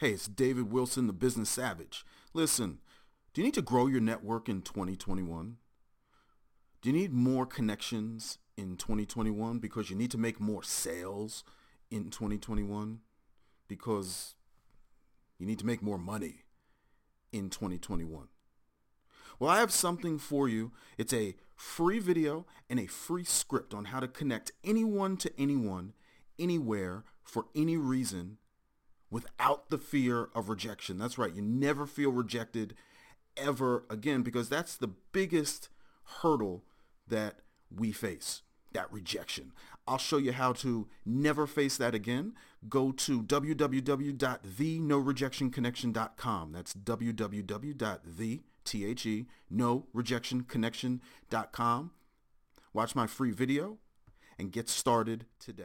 Hey, it's David Wilson, the Business Savage. Listen, do you need to grow your network in 2021? Do you need more connections in 2021 because you need to make more sales in 2021 because you need to make more money in 2021? Well, I have something for you. It's a free video and a free script on how to connect anyone to anyone, anywhere, for any reason, without the fear of rejection. That's right. You never feel rejected ever again, because that's the biggest hurdle that we face, that rejection. I'll show you how to never face that again. Go to www.thenorejectionconnection.com. That's www.thenorejectionconnection.com. Watch my free video and get started today.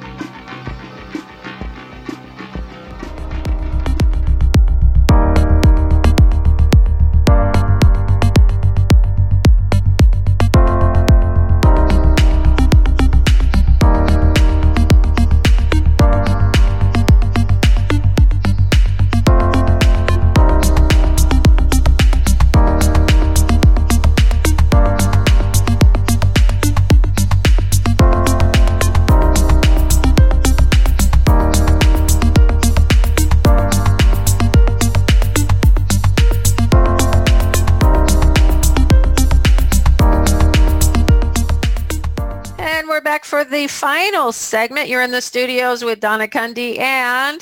The final segment. You're in the studios with Donna Kunde and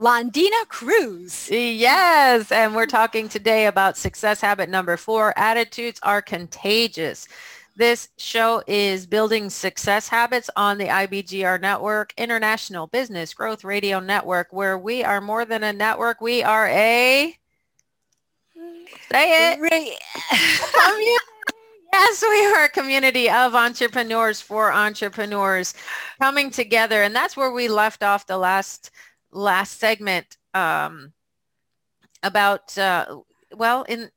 Londina Cruz. Yes, and we're talking today about success habit number 4. Attitudes are contagious. This show is Building Success Habits on the IBGR Network, International Business Growth Radio Network, where we are more than a network. We are a... Say it. Right. Yes, we are a community of entrepreneurs for entrepreneurs coming together. And that's where we left off the last segment about,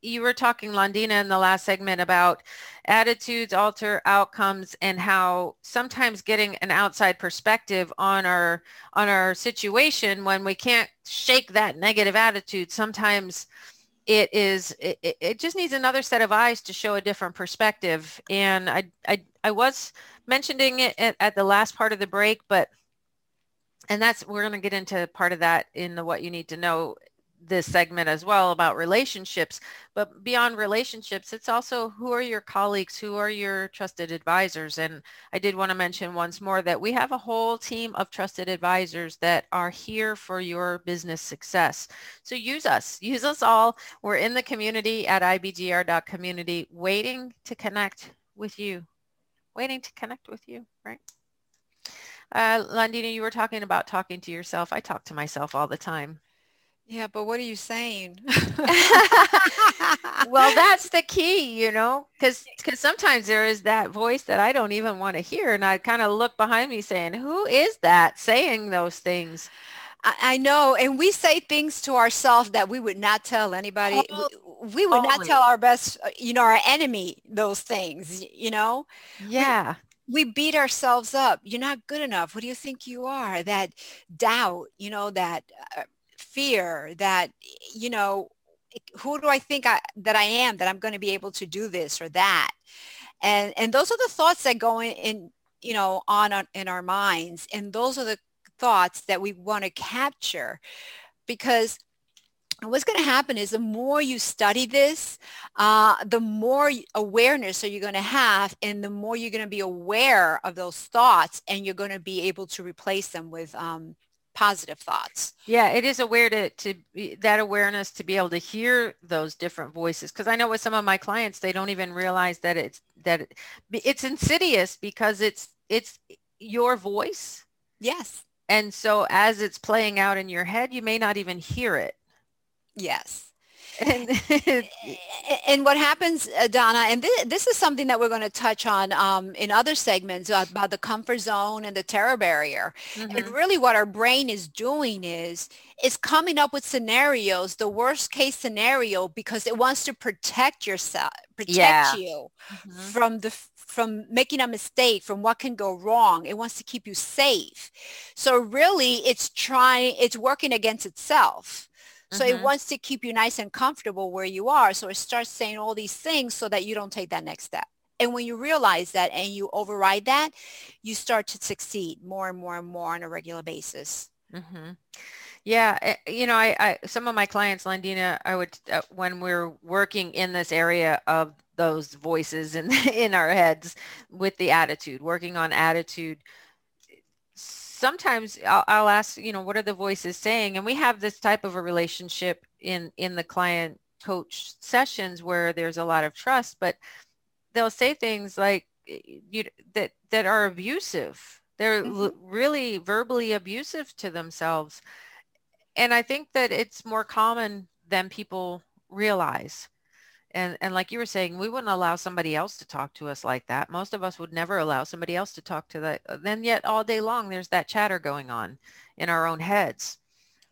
you were talking, Londina, in the last segment about attitudes alter outcomes and how sometimes getting an outside perspective on our situation when we can't shake that negative attitude, sometimes it just needs another set of eyes to show a different perspective. And I was mentioning it at the last part of the break, we're going to get into part of that in the What You Need to Know this segment as well about relationships. But beyond relationships, it's also who are your colleagues, who are your trusted advisors. And I did want to mention once more that we have a whole team of trusted advisors that are here for your business success. So use us all. We're in the community at ibgr.community, waiting to connect with you, right? Londina, you were talking about talking to yourself. I talk to myself all the time. Yeah, but what are you saying? Well, that's the key, because sometimes there is that voice that I don't even want to hear. And I kind of look behind me saying, who is that saying those things? I know. And we say things to ourselves that we would not tell anybody. Oh, we would not tell our best, our enemy those things, Yeah. We beat ourselves up. You're not good enough. What do you think you are? That doubt, that... fear that, who do I think that I am, that I'm going to be able to do this or that. And those are the thoughts that go in in our minds. And those are the thoughts that we want to capture, because And what's going to happen is the more you study this, the more awareness are you going to have, and the more you're going to be aware of those thoughts, and you're going to be able to replace them with positive thoughts. Yeah, it is aware to be, that awareness to be able to hear those different voices. Because I know with some of my clients, they don't even realize that it's insidious, because it's your voice. Yes. And so as it's playing out in your head, you may not even hear it. Yes. And what happens, Donna, and this is something that we're going to touch on in other segments about the comfort zone and the terror barrier. Mm-hmm. And really what our brain is doing is coming up with scenarios, the worst case scenario, because it wants to protect you mm-hmm. from making a mistake, from what can go wrong. It wants to keep you safe. So really it's working against itself. So mm-hmm. it wants to keep you nice and comfortable where you are. So it starts saying all these things so that you don't take that next step. And when you realize that and you override that, you start to succeed more and more and more on a regular basis. Mm-hmm. Yeah. You know, I some of my clients, Londina, I would, when we're working in this area of those voices in our heads with the attitude, working on attitude, sometimes I'll ask, you know, what are the voices saying? And we have this type of a relationship in the client coach sessions where there's a lot of trust, but they'll say things like that are abusive. They're mm-hmm. really verbally abusive to themselves. And I think that it's more common than people realize. And like you were saying, we wouldn't allow somebody else to talk to us like that. Most of us would never allow somebody else to talk to that. Then yet all day long, there's that chatter going on in our own heads.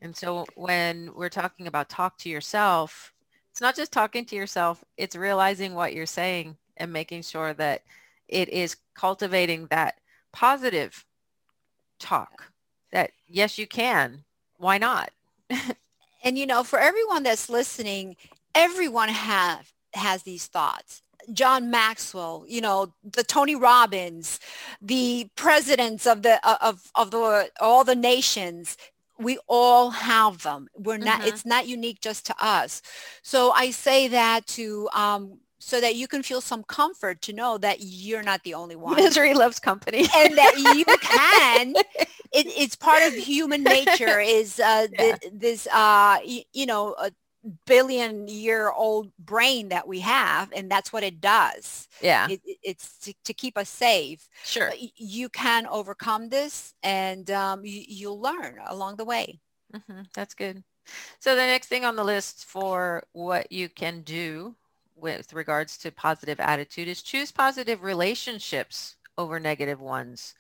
And so when we're talking about talk to yourself, it's not just talking to yourself. It's realizing what you're saying and making sure that it is cultivating that positive talk that, yes, you can. Why not? And, you know, for everyone that's listening, everyone has these thoughts. John Maxwell, you know, the Tony Robbins, the presidents of all the nations, we all have them. We're not, mm-hmm. it's not unique just to us. So I say that to, so that you can feel some comfort to know that you're not the only one. Misery loves company. And that you can, it's part of human nature is billion-year-old brain that we have, and that's what it does. Yeah, it's to keep us safe. Sure, but you can overcome this, and you'll learn along the way. Mm-hmm. That's good. So the next thing on the list for what you can do with regards to positive attitude is choose positive relationships over negative ones.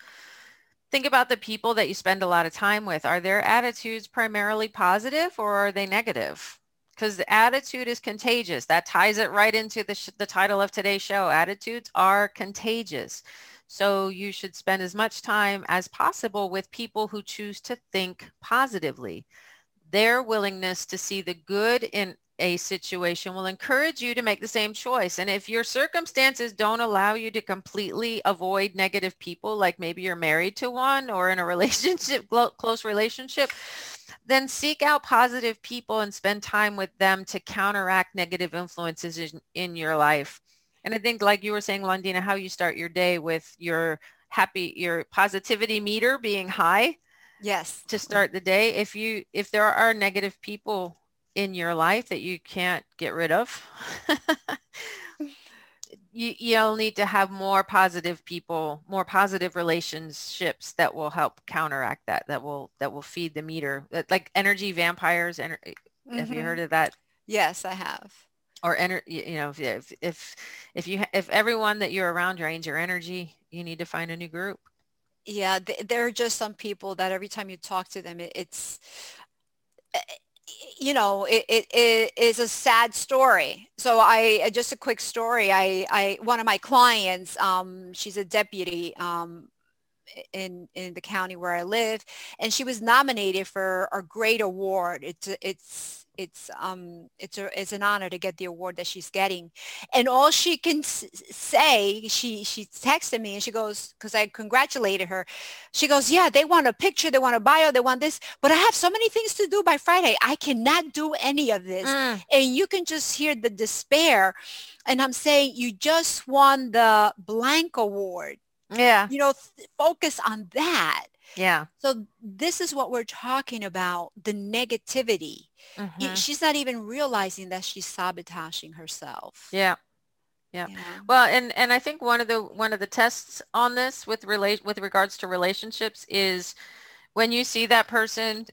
Think about the people that you spend a lot of time with. Are their attitudes primarily positive, or are they negative? Because the attitude is contagious. That ties it right into the title of today's show. Attitudes are contagious. So you should spend as much time as possible with people who choose to think positively. Their willingness to see the good in a situation will encourage you to make the same choice. And if your circumstances don't allow you to completely avoid negative people, like maybe you're married to one or in a relationship, close relationship, then seek out positive people and spend time with them to counteract negative influences in your life. And I think, like you were saying, Londina, how you start your day with your positivity meter being high. Yes. To start the day. If there are negative people in your life that you can't get rid of, you'll need to have more positive people, more positive relationships that will help counteract that, that will feed the meter. Like energy vampires. Mm-hmm. Have you heard of that? Yes, I have. Or if everyone that you're around drains your energy, you need to find a new group. Yeah, there are just some people that every time you talk to them, it is a sad story. So just a quick story. One of my clients, she's a deputy in the county where I live, and she was nominated for a great award. It's it's an honor to get the award that she's getting. And all she can say, she texted me and she goes, because I congratulated her, she goes, yeah, they want a picture, they want a bio, they want this, but I have so many things to do by Friday. I cannot do any of this. And you can just hear the despair. And I'm saying, you just won the blank award. Yeah. You know, focus on that. Yeah. So this is what we're talking about, the negativity. Mm-hmm. She's not even realizing that she's sabotaging herself. Yeah. Yeah. You know? Well, and I think one of the tests on this with regards to relationships is when you see that person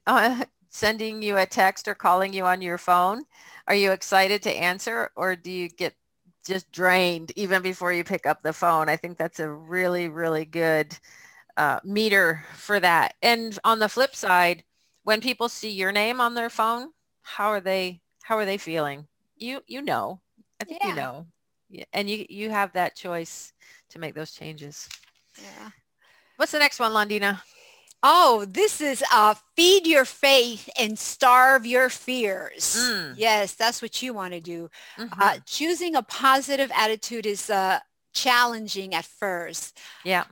sending you a text or calling you on your phone, are you excited to answer, or do you get just drained even before you pick up the phone? I think that's a really, really good meter for that. And on the flip side, when people see your name on their phone, how are they feeling? You know, I think, yeah. You know, and you have that choice to make those changes. Yeah. What's the next one, Londina? Oh, this is feed your faith and starve your fears. Yes, that's what you want to do. Mm-hmm. Choosing a positive attitude is challenging at first. Yeah.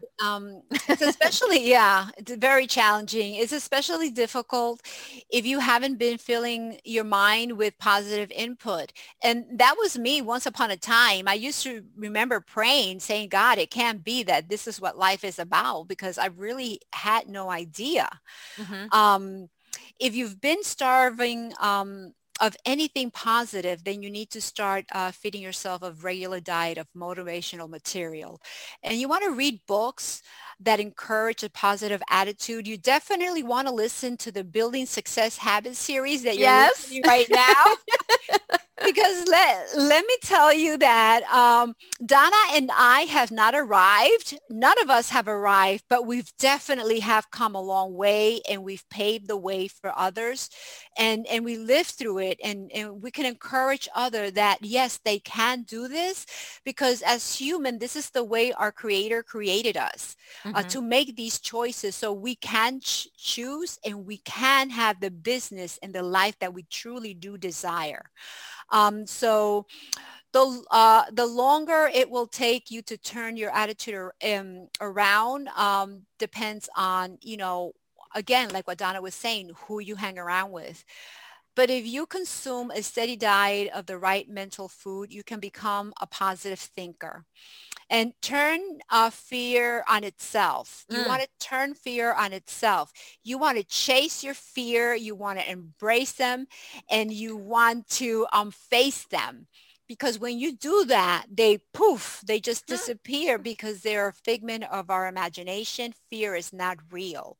It's especially, it's very challenging. It's especially difficult if you haven't been filling your mind with positive input. And that was me once upon a time. I used to remember praying, saying, God, it can't be that this is what life is about, because I really had no idea. Mm-hmm. If you've been starving, of anything positive, then you need to start feeding yourself a regular diet of motivational material. And you want to read books that encourage a positive attitude. You definitely want to listen to the Building Success Habits series that you're listening right now. Because let me tell you that Donna and I have not arrived. None of us have arrived, but we've definitely have come a long way, and we've paved the way for others, and we lived through it, and we can encourage others that, yes, they can do this, because as human, this is the way our Creator created us, to make these choices. So we can choose, and we can have the business and the life that we truly do desire. So the longer it will take you to turn your attitude around depends on, you know, again, like what Donna was saying, who you hang around with. But if you consume a steady diet of the right mental food, you can become a positive thinker and turn fear on itself. You want to turn fear on itself. You want to chase your fear. You want to embrace them, and you want to face them. Because when you do that, they just disappear, because they're a figment of our imagination. Fear is not real.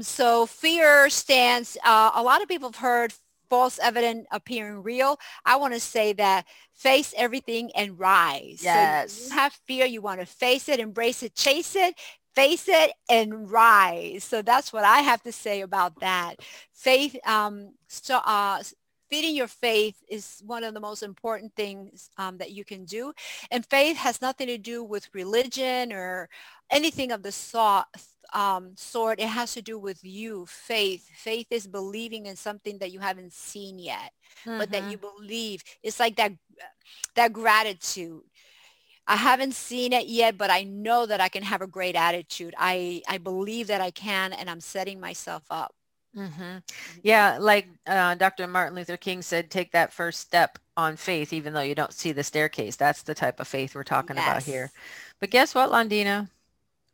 So fear stands, a lot of people have heard false evidence appearing real. I want to say that face everything and rise. Yes. So you have fear, you want to face it, embrace it, chase it, face it, and rise. So that's what I have to say about that. Feeding your faith is one of the most important things that you can do. And faith has nothing to do with religion or anything of the sort. It has to do with you, faith. Faith is believing in something that you haven't seen yet, but that you believe. It's like that gratitude. I haven't seen it yet, but I know that I can have a great attitude. I believe that I can, and I'm setting myself up. Mm-hmm. Yeah, like Dr. Martin Luther King said, take that first step on faith, even though you don't see the staircase. That's the type of faith we're talking about here. But guess what, Londina?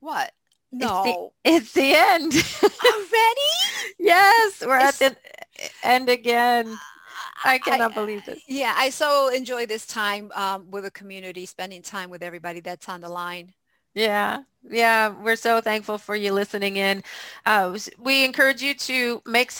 What? No. It's the end. Already? Yes, we're at the end again. I cannot believe this. Yeah, I so enjoy this time with the community, spending time with everybody that's on the line. Yeah. We're so thankful for you listening in. We encourage you to leave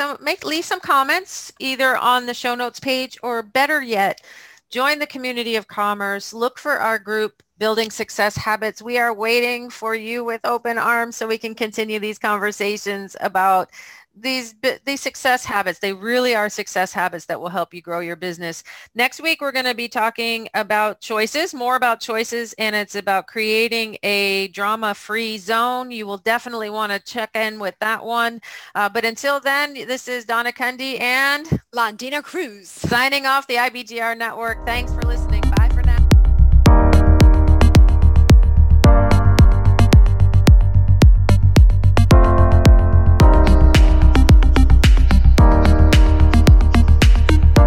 some comments either on the show notes page, or better yet, join the community of commerce. Look for our group, Building Success Habits. We are waiting for you with open arms so we can continue these conversations about these success habits, they really are success habits that will help you grow your business. Next week, we're going to be talking about choices, more about choices, and it's about creating a drama-free zone. You will definitely want to check in with that one. But until then, this is Donna Kunde and Londina Cruz signing off the IBGR Network. Thanks for listening.